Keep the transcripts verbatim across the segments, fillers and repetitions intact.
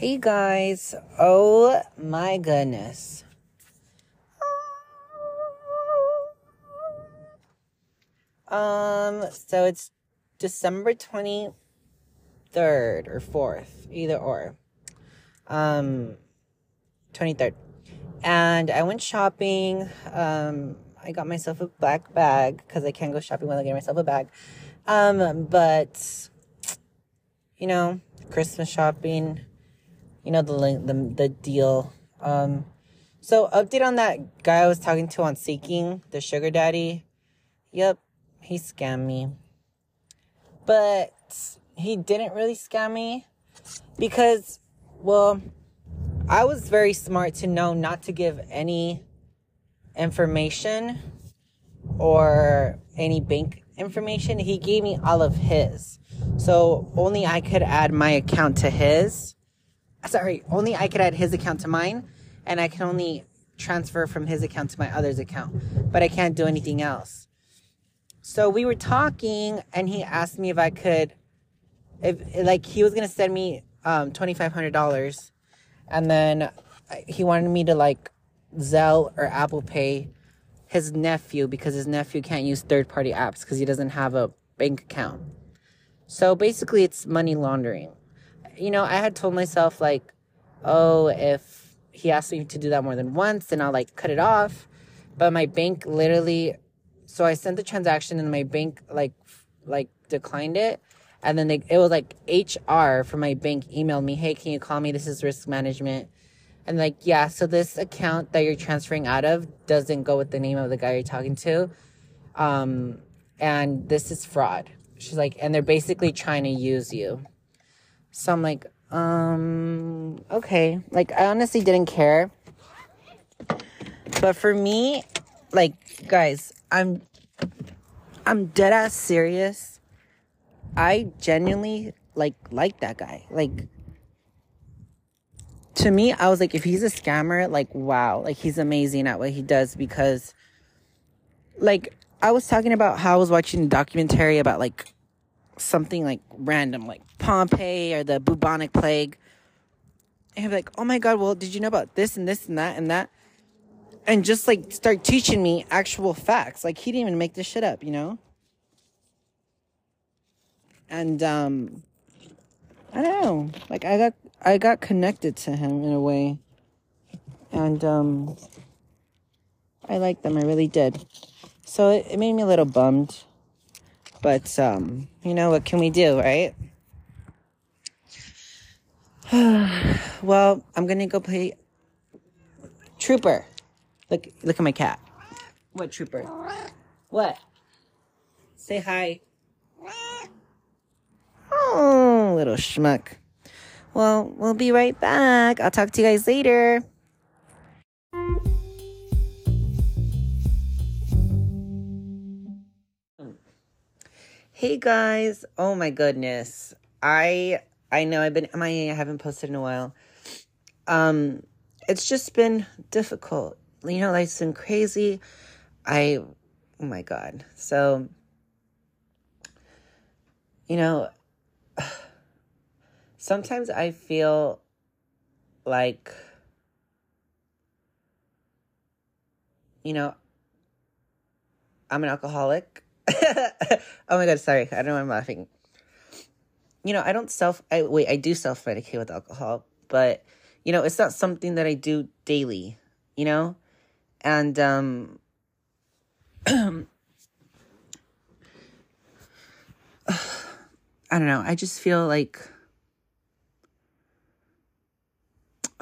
Hey guys, oh my goodness. Um, so it's December twenty-third or fourth, either or. Um, twenty-third. And I went shopping. Um, I got myself a black bag because I can't go shopping without getting myself a bag. Um, but, you know, Christmas shopping. You know, the link, the, the deal. Um, so, update on that guy I was talking to on Seeking, the sugar daddy. Yep, he scammed me. But he didn't really scam me because, well, I was very smart to know not to give any information or any bank information. He gave me all of his. So, only I could add my account to his. Sorry, only I could add his account to mine, and I can only transfer from his account to my other's account, but I can't do anything else. So we were talking, and he asked me if I could, if like he was gonna send me um, twenty-five hundred dollars, and then he wanted me to like Zelle or Apple Pay his nephew because his nephew can't use third-party apps because he doesn't have a bank account. So basically, it's money laundering. You know, I had told myself, like, oh, if he asked me to do that more than once, then I'll, like, cut it off. But my bank literally... So I sent the transaction, and my bank, like, like declined it. And then they, it was, like, H R from my bank emailed me, hey, can you call me? This is risk management. And, like, yeah, so this account that you're transferring out of doesn't go with the name of the guy you're talking to. Um, and this is fraud. She's like, and they're basically trying to use you. So I'm like, um, okay. Like, I honestly didn't care. But for me, like, guys, I'm, I'm dead ass serious. I genuinely, like, like that guy. Like, to me, I was like, if he's a scammer, like, wow. Like, he's amazing at what he does because, like, I was talking about how I was watching a documentary about, like, something like random like Pompeii or the bubonic plague, and I'm like, oh my god, well, did you know about this and this and that and that, and just like start teaching me actual facts. Like, he didn't even make this shit up, you know. And um I don't know, like I got I got connected to him in a way, and um I liked them. I really did. So it, it made me a little bummed. But, um, you know, what can we do, right? Well, I'm going to go play Trooper. Look, look at my cat. What, Trooper? What? Say hi. Oh, little schmuck. Well, we'll be right back. I'll talk to you guys later. Hey guys, oh my goodness. I I know I've been M I A, I haven't posted in a while. Um it's just been difficult. You know, life's been crazy. I oh my god. So you know, sometimes I feel like, you know, I'm an alcoholic. Oh my god, sorry. I don't know why I'm laughing. You know, I don't self... I, wait, I do self-medicate with alcohol. But, you know, it's not something that I do daily. You know? And, um... I don't know. I just feel like...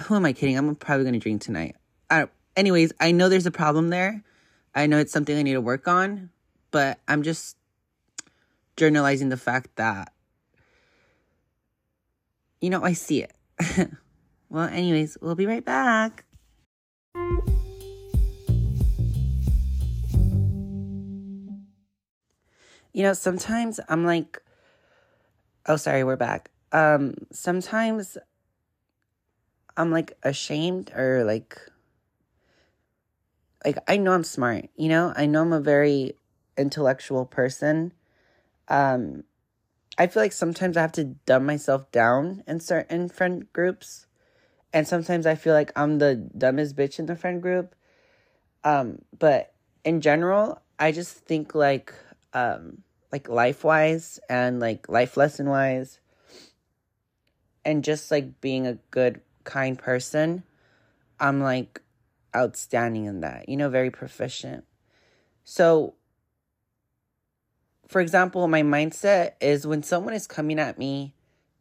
Who am I kidding? I'm probably going to drink tonight. I don't, anyways, I know there's a problem there. I know it's something I need to work on. But I'm just journalizing the fact that, you know, I see it. Well, anyways, we'll be right back. You know, sometimes I'm like, oh, sorry, we're back. Um, sometimes I'm like ashamed or like, like I know I'm smart, you know, I know I'm a very intellectual person. um I feel like sometimes I have to dumb myself down in certain friend groups And sometimes I feel like I'm the dumbest bitch in the friend group. Um, but in general, I just think like, um, like life-wise and like life lesson-wise and just like being a good, kind person, I'm like outstanding in that, you know, very proficient. So, for example, my mindset is when someone is coming at me,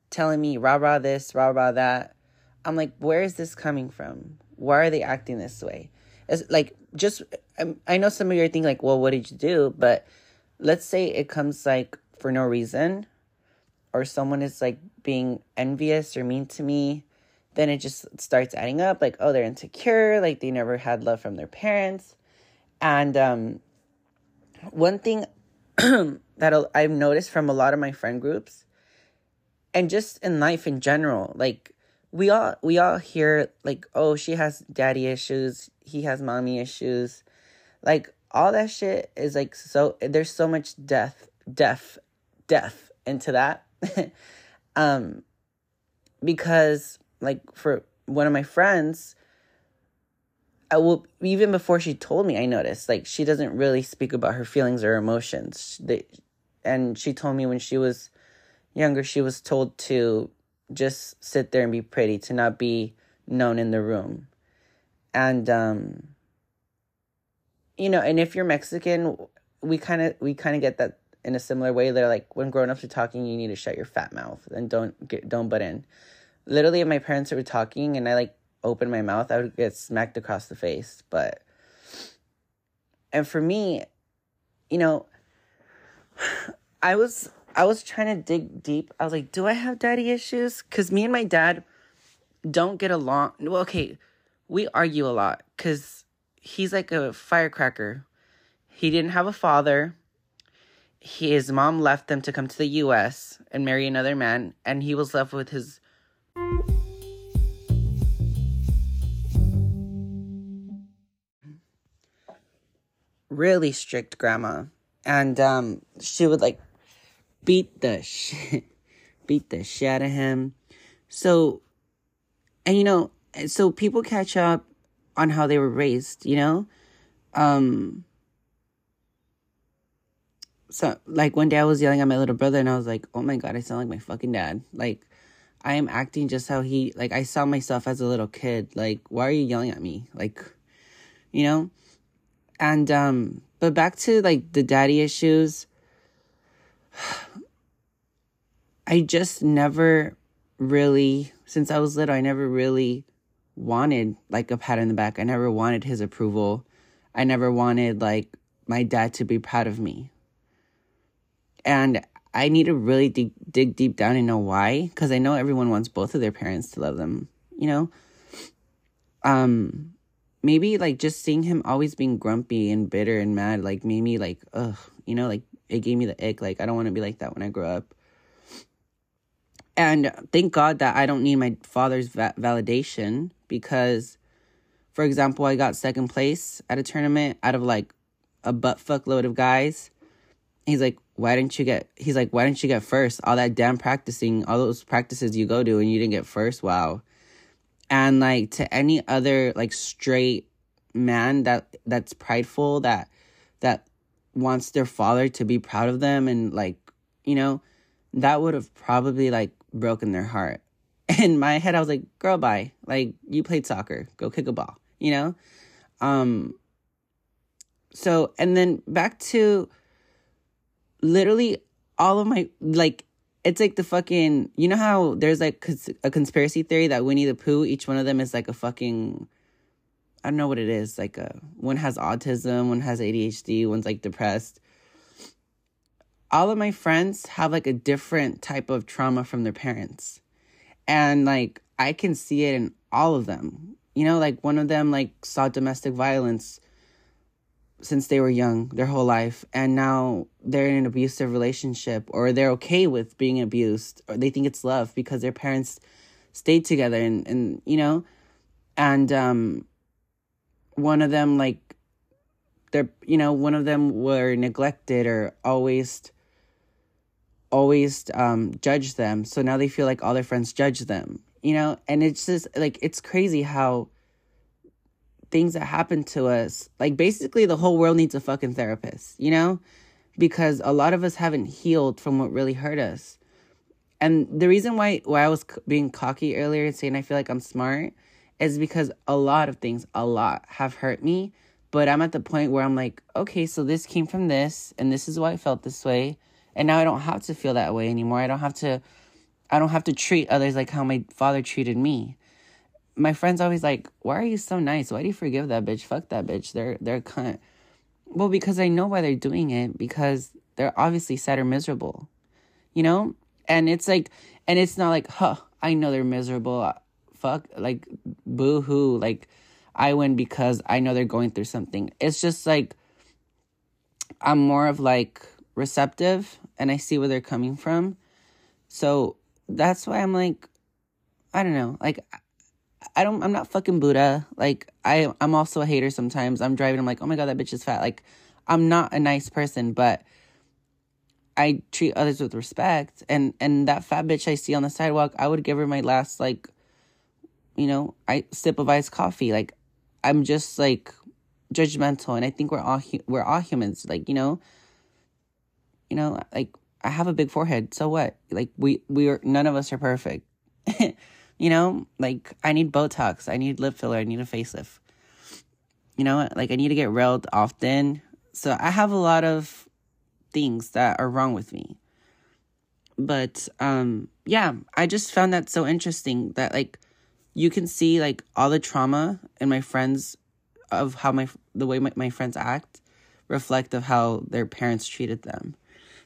telling me rah-rah this, rah-rah that, I'm like, where is this coming from? Why are they acting this way? It's like, just, I know some of you are thinking like, well, what did you do? But let's say it comes like for no reason, or someone is like being envious or mean to me, then it just starts adding up. Like, oh, they're insecure. Like they never had love from their parents. And um, one thing that I've noticed from a lot of my friend groups and just in life in general, like, We all we all hear, like, oh, she has daddy issues, he has mommy issues. Like, all that shit is, like, so... There's so much death, death, death into that. um, because, like, for one of my friends, I will, even before she told me, I noticed, like, she doesn't really speak about her feelings or emotions. They, and she told me when she was younger, she was told to just sit there and be pretty, to not be known in the room. And, um, you know, and if you're Mexican, we kind of we kind of get that in a similar way. They're like, when grown-ups are talking, you need to shut your fat mouth and don't get, don't butt in. Literally, if my parents were talking and I, like, opened my mouth, I would get smacked across the face. But, and for me, you know, I was... I was trying to dig deep. I was like, do I have daddy issues? Because me and my dad don't get along. Well, okay, we argue a lot because he's like a firecracker. He didn't have a father. He, his mom left them to come to the U S and marry another man. And he was left with his... really strict grandma. And um, she would like... beat the shit, beat the shit out of him. So, and you know, so people catch up on how they were raised, you know? Um, so, like, one day I was yelling at my little brother and I was like, oh my God, I sound like my fucking dad. Like, I am acting just how he, like, I saw myself as a little kid. Like, why are you yelling at me? Like, you know? And, um, but back to, like, the daddy issues. I just never really, since I was little, I never really wanted, like, a pat on the back. I never wanted his approval. I never wanted, like, my dad to be proud of me. And I need to really dig, dig deep down and know why. Because I know everyone wants both of their parents to love them, you know? Um, maybe, like, just seeing him always being grumpy and bitter and mad, like, made me, like, ugh, you know, like, it gave me the ick. Like, I don't want to be like that when I grow up. And thank God that I don't need my father's va- validation because, for example, I got second place at a tournament out of, like, a buttfuck load of guys. He's like, why didn't you get, he's like, why didn't you get first? All that damn practicing, all those practices you go to and you didn't get first? Wow. And, like, to any other, like, straight man that that's prideful, that, that wants their father to be proud of them and, like, you know, that would have probably, like, broken their heart. In my head, I was like, girl, bye. Like, you played soccer. Go kick a ball, you know? Um, so, and then back to literally all of my, like, it's like the fucking, you know how there's, like, cons- a conspiracy theory that Winnie the Pooh, each one of them is, like, a fucking, I don't know what it is. Like, a, one has autism, one has A D H D, one's, like, depressed. All of my friends have, like, a different type of trauma from their parents. And, like, I can see it in all of them. You know, like, one of them, like, saw domestic violence since they were young, their whole life. And now they're in an abusive relationship, or they're okay with being abused, or they think it's love because their parents stayed together and, and you know. And um, one of them, like, they're, you know, one of them were neglected or always... always um, judge them. So now they feel like all their friends judge them. you know? And it's just, like, it's crazy how things that happen to us, like, basically the whole world needs a fucking therapist, you know? Because a lot of us haven't healed from what really hurt us. And the reason why why I was being cocky earlier and saying I feel like I'm smart is because a lot of things, a lot, have hurt me. But I'm at the point where I'm like, okay, so this came from this, and this is why I felt this way. And now I don't have to feel that way anymore. I don't have to I don't have to treat others like how my father treated me. My friend's always like, why are you so nice? Why do you forgive that bitch? Fuck that bitch. They're, they're a cunt. Well, because I know why they're doing it, because they're obviously sad or miserable, you know? And it's like, and it's not like, huh, I know they're miserable. Fuck, like, boo-hoo. Like, I win because I know they're going through something. It's just like, I'm more of like receptive and I see where they're coming from. So that's why I'm like, I don't know. Like, I don't, I'm not fucking Buddha. Like, I, I'm also a hater sometimes. I'm driving, I'm like, oh my God, that bitch is fat. Like, I'm not a nice person, but I treat others with respect. And, and that fat bitch I see on the sidewalk, I would give her my last, like, you know, I sip of iced coffee. Like, I'm just, like, judgmental. And I think we're all, we're all humans. Like, you know, you know, like, I have a big forehead. So what? Like, we, we are, none of us are perfect. You know, like, I need Botox. I need lip filler. I need a facelift. You know, like, I need to get railed often. So I have a lot of things that are wrong with me. But, um, yeah, I just found that so interesting that, like, you can see, like, all the trauma in my friends of how my, the way my, my friends act reflect of how their parents treated them.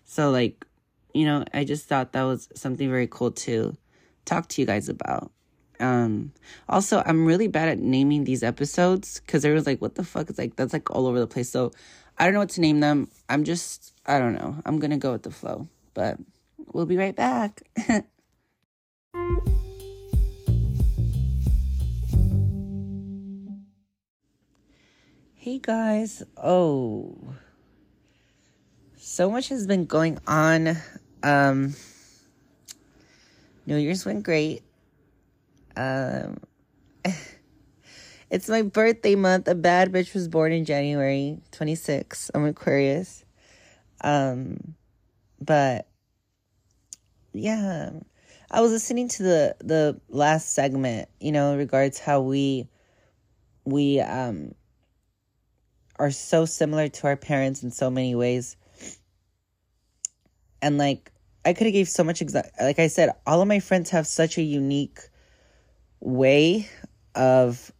So, like, you know, I just thought that was something very cool too. Talk to you guys about. Um, also, I'm really bad at naming these episodes because everyone's like, what the fuck? It's like, that's like all over the place. So I don't know what to name them. I'm just, I don't know. I'm going to go with the flow, but we'll be right back. Hey guys. Oh, so much has been going on. Um, New Year's went great. Um, it's my birthday month. A bad bitch was born in January twenty-sixth. I'm Aquarius. Um, but, yeah. I was listening to the, the last segment, you know, in regards how we, we um, are so similar to our parents in so many ways. And, like, I could have gave so much, exa- like I said, all of my friends have such a unique way of,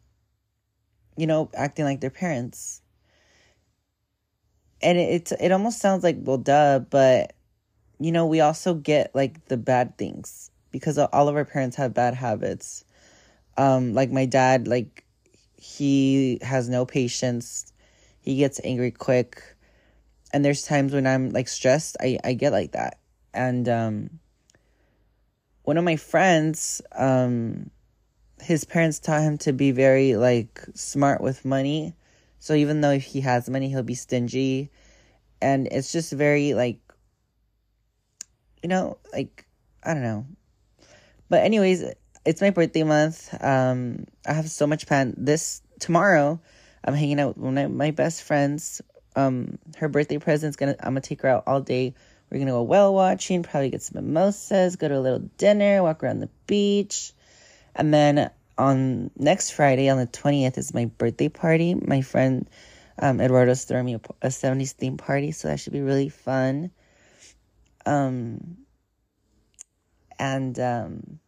you know, acting like their parents. And it, it, it almost sounds like, well, duh, but, you know, we also get, like, the bad things because all of our parents have bad habits. Um, like, my dad, like, he has no patience. He gets angry quick. And there's times when I'm, like, stressed, I, I get like that. And um, one of my friends, um, his parents taught him to be very, like, smart with money. So even though if he has money, he'll be stingy. And it's just very, like, you know, like, I don't know. But anyways, it's my birthday month. Um, I have so much planned. This tomorrow, I'm hanging out with one of my best friends. Um, her birthday present's gonna, I'm gonna take her out all day. We're going to go whale watching, probably get some mimosas, go to a little dinner, walk around the beach. And then on next Friday, on the twentieth, is my birthday party. My friend um, Eduardo's throwing me a, a seventies theme party, so that should be really fun. Um, and, um,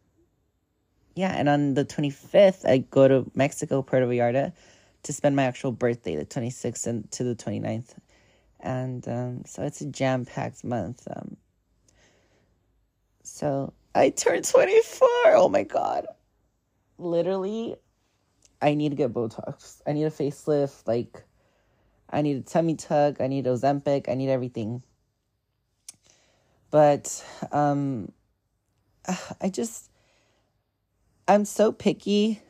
yeah, and on the twenty-fifth, I go to Mexico, Puerto Vallarta, to spend my actual birthday, the twenty-sixth and to the twenty-ninth. And um, so it's a jam-packed month. Um, so I turned twenty-four. Oh, my God. Literally, I need to get Botox. I need a facelift. Like, I need a tummy tuck. I need Ozempic. I need everything. But um, I just, I'm so picky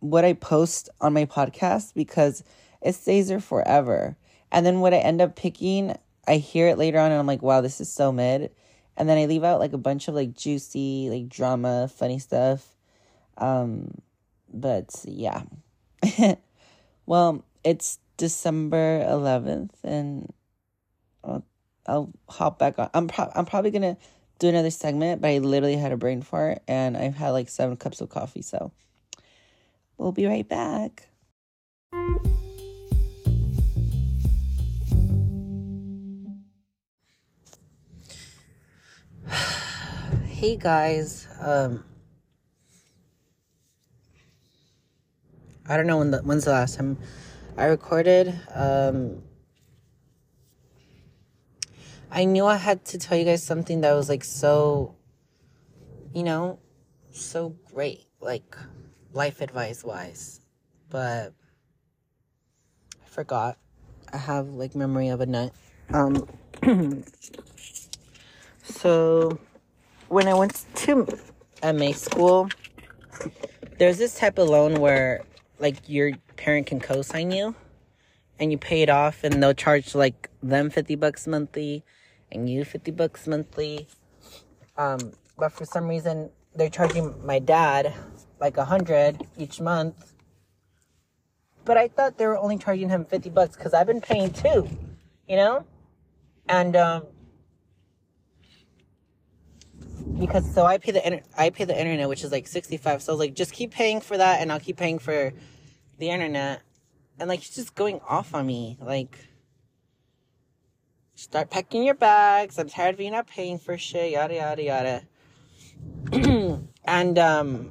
what I post on my podcast because it stays there forever. And then what I end up picking, I hear it later on and I'm like, wow, this is so mid. And then I leave out like a bunch of like juicy, like drama, funny stuff. Um, but yeah. Well, it's December eleventh, and I'll, I'll hop back on. I'm, pro- I'm probably going to do another segment, but I literally had a brain fart, and I've had like seven cups of coffee, so we'll be right back. Hey guys, um, I don't know when the, when's the last time I recorded. Um, I knew I had to tell you guys something that was like so, you know, so great, like life advice wise, but I forgot. I have like memory of a nut. Um, so when I went to M A school, there's this type of loan where, like, your parent can co-sign you, and you pay it off, and they'll charge, like, them fifty bucks monthly, and you fifty bucks monthly. Um, but for some reason, they're charging my dad, like, a hundred each month. But I thought they were only charging him fifty bucks, because I've been paying too, you know? And, um... because so I pay the inter- I pay the internet, which is like sixty-five. So I was like, just keep paying for that, and I'll keep paying for the internet. And like, he's just going off on me. Like, start packing your bags. I'm tired of you not paying for shit. Yada yada yada. And um,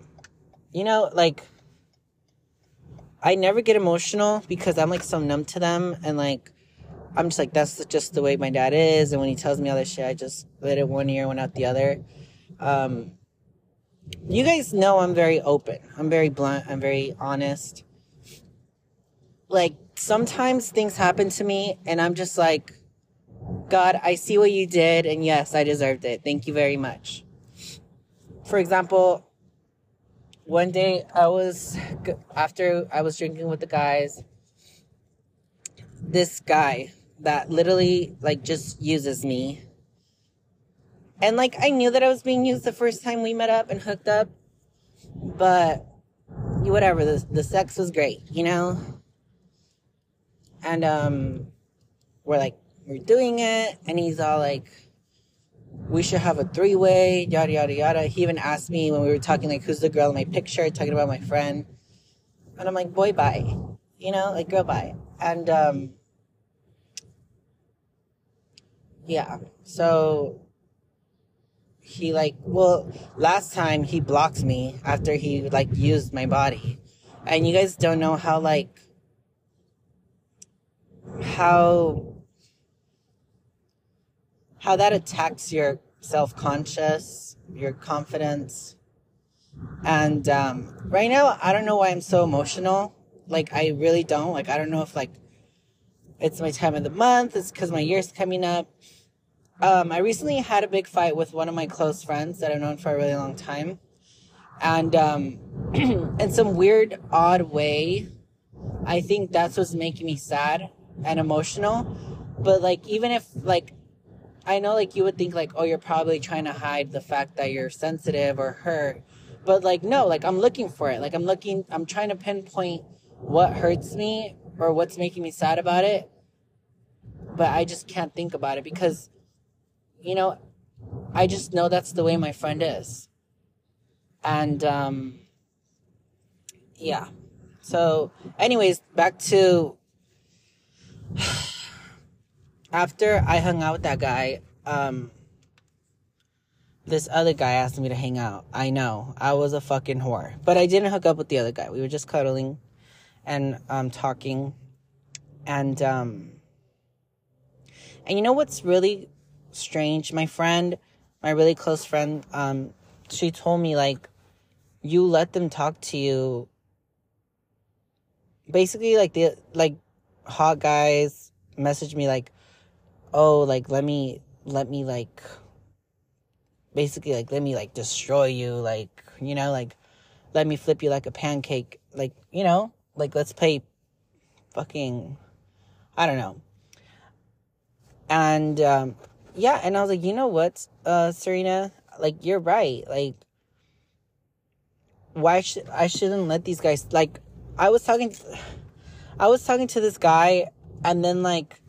you know, like, I never get emotional because I'm like so numb to them, and like, I'm just like, that's just the way my dad is. And when he tells me all this shit, I just let it one ear, went out the other. Um, you guys know I'm very open. I'm very blunt. I'm very honest. Like, sometimes things happen to me, and I'm just like, God, I see what you did, and yes, I deserved it. Thank you very much. For example, one day I was, after I was drinking with the guys, this guy that literally, like, just uses me. And, like, I knew that I was being used the first time we met up and hooked up. But, whatever, the, the sex was great, you know? And, um, we're, like, we're doing it. And he's all, like, we should have a three-way, yada, yada, yada. He even asked me when we were talking, like, who's the girl in my picture, talking about my friend. And I'm like, boy, bye. You know, like, girl, bye. And, um, yeah, so he, like, well, last time he blocked me after he, like, used my body. And you guys don't know how, like, how, how that attacks your self-conscious, your confidence. And, um, right now, I don't know why I'm so emotional. Like, I really don't. Like, I don't know if, like, it's my time of the month. It's because my year's coming up. Um, I recently had a big fight with one of my close friends that I've known for a really long time. And um, in some weird, odd way, I think that's what's making me sad and emotional. But, like, even if, like, I know, like, you would think, like, oh, you're probably trying to hide the fact that you're sensitive or hurt. But, like, no, like, I'm looking for it. Like, I'm looking, I'm trying to pinpoint what hurts me or what's making me sad about it, but I just can't think about it because, you know, I just know that's the way my friend is. And, um, yeah. So, anyways, back to after I hung out with that guy, um, this other guy asked me to hang out. I know, I was a fucking whore, but I didn't hook up with the other guy. We were just cuddling and um talking, and um and you know what's really strange? My friend, my really close friend, um she told me, like, you let them talk to you. Basically, like, the like hot guys messaged me, like, oh, like, let me let me like basically like let me like destroy you, like, you know, like, let me flip you like a pancake, like, you know, like, let's play fucking, I don't know. And, um, yeah, and I was like, you know what, uh, Serena? Like, you're right. Like, why should I shouldn't let these guys, like, I was talking, I was talking to this guy, and then, like,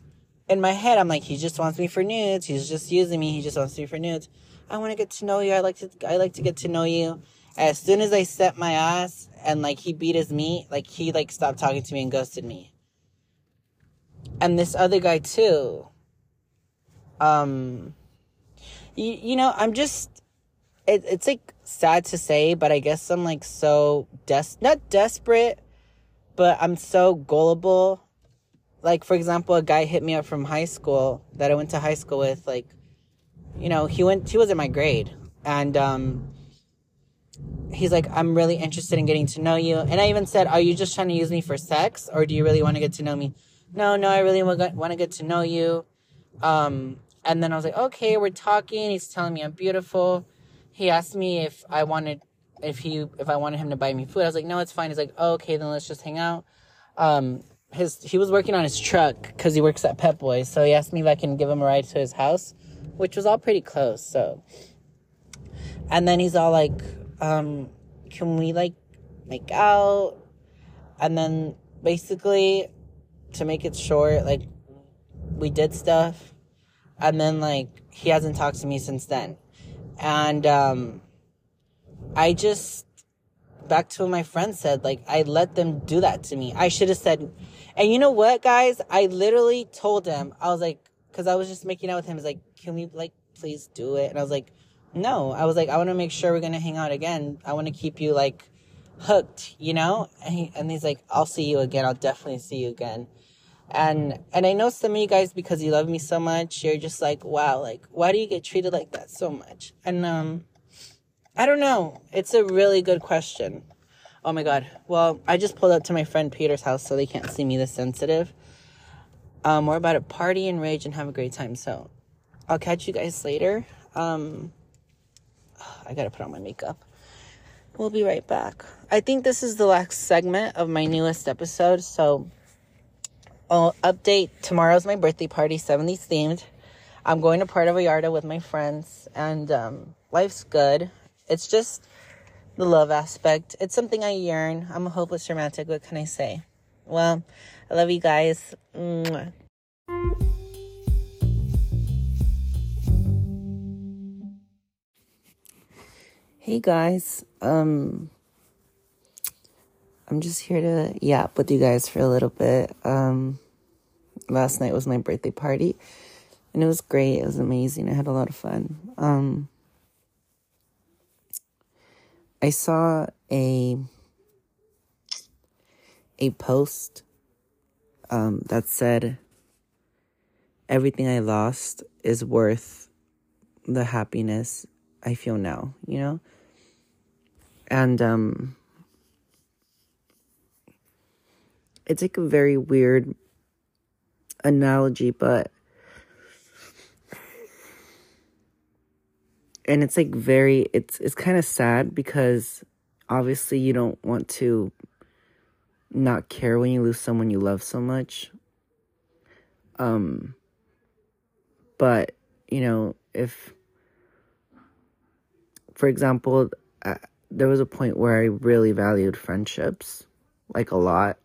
in my head, I'm like, he just wants me for nudes. He's just using me. He just wants me for nudes. I want to get to know you. I like to, I like to get to know you. As soon as I set my ass and, like, he beat his meat, like, he, like, stopped talking to me and ghosted me. And this other guy, too. Um, you, you know, I'm just, it, it's, like, sad to say, but I guess I'm, like, so, des- not desperate, but I'm so gullible. Like, for example, a guy hit me up from high school that I went to high school with, like, you know, he went, he was in my grade. And, um... he's like, I'm really interested in getting to know you. And I even said, are you just trying to use me for sex? Or do you really want to get to know me? No, no, I really want to get to know you. Um, and then I was like, okay, we're talking. He's telling me I'm beautiful. He asked me if I wanted, if he, if I wanted him to buy me food. I was like, no, it's fine. He's like, oh, okay, then let's just hang out. Um, his, he was working on his truck because he works at Pep Boys. So he asked me if I can give him a ride to his house, which was all pretty close. So, and then he's all like, um, can we, like, make out? And then, basically, to make it short, like, we did stuff. And then, like, he hasn't talked to me since then. And, um, I just, back to what my friend said, like, I let them do that to me. I should have said, and you know what, guys? I literally told him, I was like, because I was just making out with him. He's like, can we, like, please do it? And I was like, no, I was like, I want to make sure we're going to hang out again. I want to keep you, like, hooked, you know? And, he, and he's like, I'll see you again. I'll definitely see you again. And and I know some of you guys, because you love me so much, you're just like, wow, like, why do you get treated like that so much? And um, I don't know. It's a really good question. Oh, my God. Well, I just pulled up to my friend Peter's house, so they can't see me this sensitive. Um, we're about to party and rage and have a great time. So I'll catch you guys later. Um... I gotta put on my makeup. We'll be right back. I think this is the last segment of my newest episode. So, I'll update. Tomorrow's my birthday party, seventies themed. I'm going to Puerto Vallarta with my friends. And um, life's good. It's just the love aspect. It's something I yearn. I'm a hopeless romantic. What can I say? Well, I love you guys. Mwah. Hey guys, um, I'm just here to yap with you guys for a little bit. Um, last night was my birthday party, and it was great. It was amazing. I had a lot of fun. Um, I saw a a post um, that said, "Everything I lost is worth the happiness I feel now," you know? And, um, it's like a very weird analogy, but, and it's like very, it's, it's kind of sad because obviously you don't want to not care when you lose someone you love so much. Um, but, you know, if, for example, uh, there was a point where I really valued friendships, like, a lot.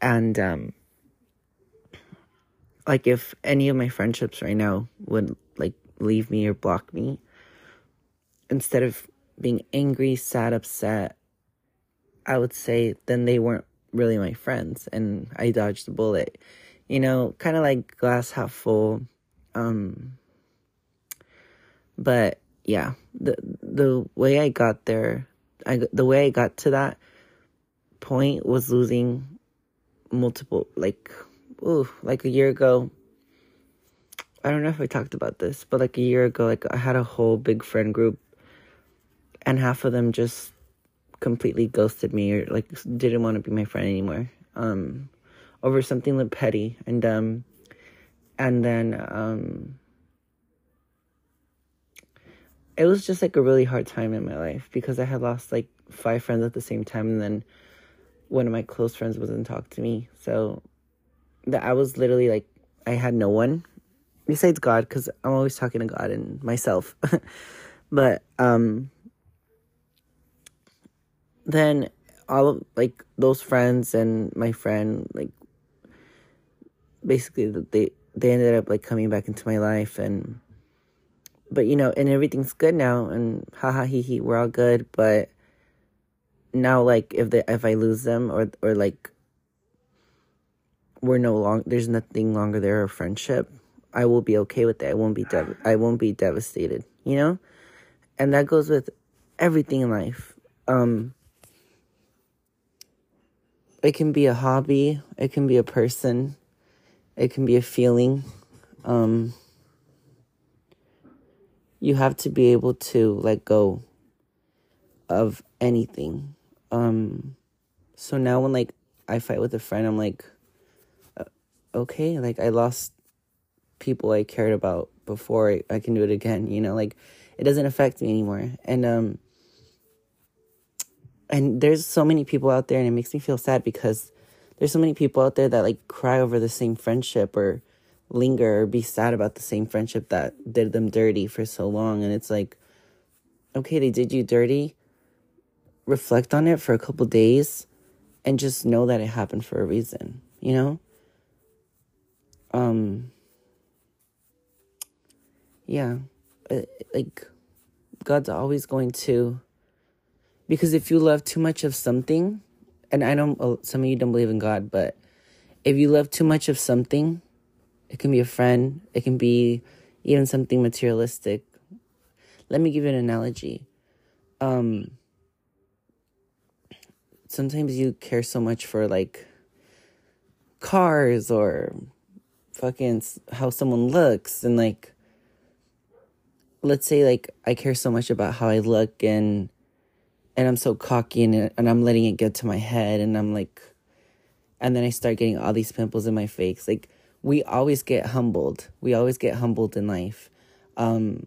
And, um, like, if any of my friendships right now would, like, leave me or block me, instead of being angry, sad, upset, I would say then they weren't really my friends, and I dodged a bullet. You know, kind of like glass half full. Um, but... yeah, the the way I got there, I, the way I got to that point was losing multiple, like, ooh, like a year ago. I don't know if I talked about this, but like a year ago, like I had a whole big friend group and half of them just completely ghosted me or like didn't want to be my friend anymore um, over something like petty and dumb. And then... Um, it was just, like, a really hard time in my life because I had lost, like, five friends at the same time, and then one of my close friends wasn't talking to me. So that I was literally, like, I had no one besides God, because I'm always talking to God and myself. But um, then all of, like, those friends and my friend, like, basically they they ended up, like, coming back into my life. And, but, you know, and everything's good now, and haha, hee hee, we're all good. But now, like, if they, if I lose them, or, or like, we're no longer, there's nothing longer there of friendship, I will be okay with that. I won't be, dev- I won't be devastated, you know? And that goes with everything in life. Um, it can be a hobby. It can be a person. It can be a feeling. Um, you have to be able to let go of anything. Um, so now when, like, I fight with a friend, I'm like, okay, like, I lost people I cared about before. I, I can do it again, you know? Like, it doesn't affect me anymore. And, um, and there's so many people out there, and it makes me feel sad because there's so many people out there that, like, cry over the same friendship or linger or be sad about the same friendship that did them dirty for so long. And it's like, okay, they did you dirty. Reflect on it for a couple days and just know that it happened for a reason, you know? Um, yeah, like, God's always going to, because if you love too much of something, and I don't, some of you don't believe in God, but if you love too much of something, it can be a friend, it can be even something materialistic. Let me give you an analogy. Um, sometimes you care so much for, like, cars or fucking how someone looks, and, like, let's say, like, I care so much about how I look, and and I'm so cocky, and and I'm letting it get to my head, and I'm like, and then I start getting all these pimples in my face. Like, we always get humbled we always get humbled in life. Um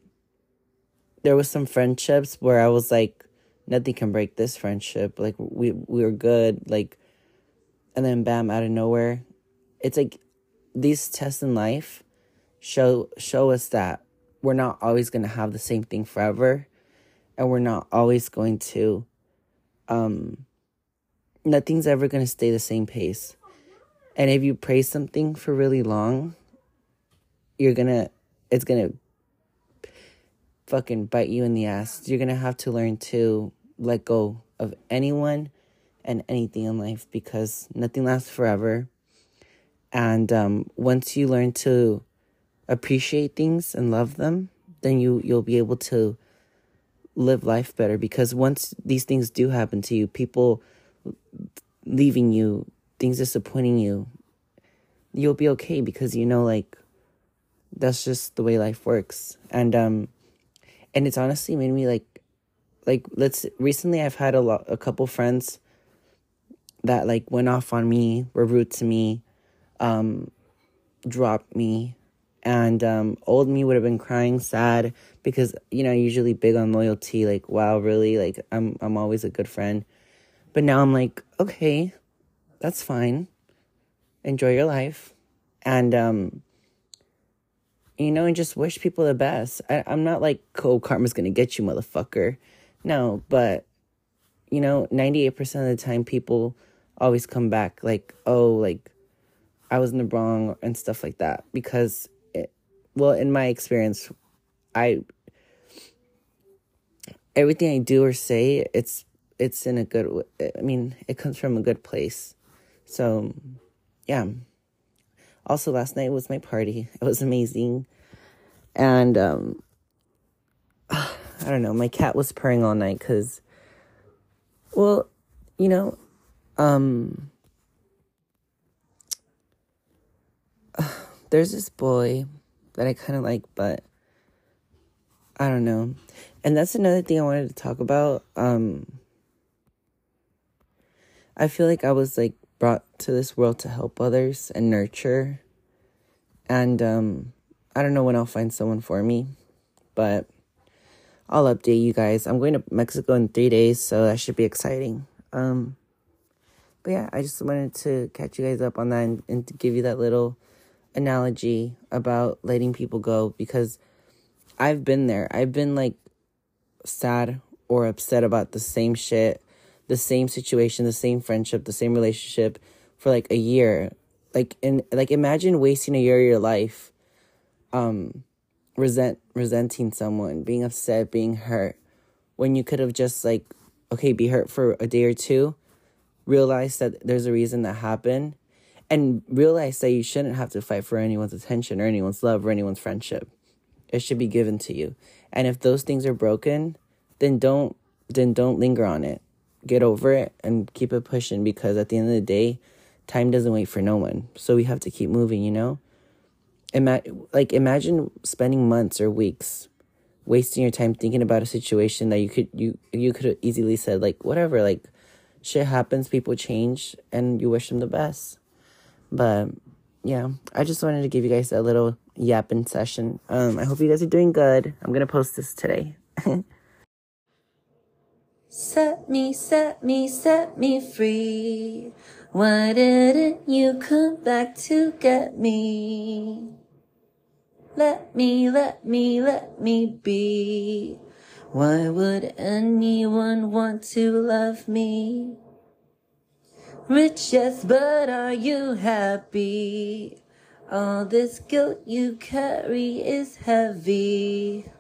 there was some friendships where I was like, nothing can break this friendship, like, we we were good, like, and then bam, out of nowhere. It's like, these tests in life show show us that we're not always going to have the same thing forever, and we're not always going to, um, nothing's ever going to stay the same pace. And if you praise something for really long, you're going to, it's going to fucking bite you in the ass. You're going to have to learn to let go of anyone and anything in life, because nothing lasts forever. And um, once you learn to appreciate things and love them, then you, you'll be able to live life better. Because once these things do happen to you, people leaving you, things disappointing you, you'll be okay, because you know, like, that's just the way life works. And um, and it's honestly made me, like, like let's recently I've had a lot, a couple friends that, like, went off on me, were rude to me, um, dropped me, and um, old me would have been crying sad, because, you know, usually big on loyalty, like, wow, really, like, I'm I'm always a good friend. But now I'm like, okay, that's fine, enjoy your life, and um, you know, and just wish people the best. I, I'm not like, oh, karma's gonna get you, motherfucker, no, but, you know, ninety-eight percent of the time, people always come back, like, oh, like, I was in the wrong and stuff like that. Because, it, well, in my experience, I everything I do or say, it's it's in a good. I mean, it comes from a good place. So, yeah. Also, last night was my party. It was amazing, and um, I don't know. My cat was purring all night because, well, you know, um. There's this boy that I kind of like, but I don't know. And that's another thing I wanted to talk about. Um, I feel like I was, like, brought to this world to help others and nurture. And um, I don't know when I'll find someone for me, but I'll update you guys. I'm going to Mexico in three days, so that should be exciting. Um, but, yeah, I just wanted to catch you guys up on that and, and to give you that little analogy about letting people go, because I've been there. I've been, like, sad or upset about the same shit the same situation, the same friendship, the same relationship for like a year. Like in like imagine wasting a year of your life um resent resenting someone, being upset, being hurt, when you could have just like, okay, be hurt for a day or two, realize that there's a reason that happened, and realize that you shouldn't have to fight for anyone's attention or anyone's love or anyone's friendship. It should be given to you. And if those things are broken, then don't then don't linger on it. Get over it and keep it pushing, because at the end of the day, time doesn't wait for no one. So we have to keep moving, you know? Ima- like imagine spending months or weeks wasting your time thinking about a situation that you could you you could have easily said, like, whatever, like, shit happens, people change, and you wish them the best. But yeah, I just wanted to give you guys a little yapping session. Um, I hope you guys are doing good. I'm going to post this today. Set me, set me, set me free. Why didn't you come back to get me? Let me, let me, let me be. Why would anyone want to love me? Rich, yes, but are you happy? All this guilt you carry is heavy.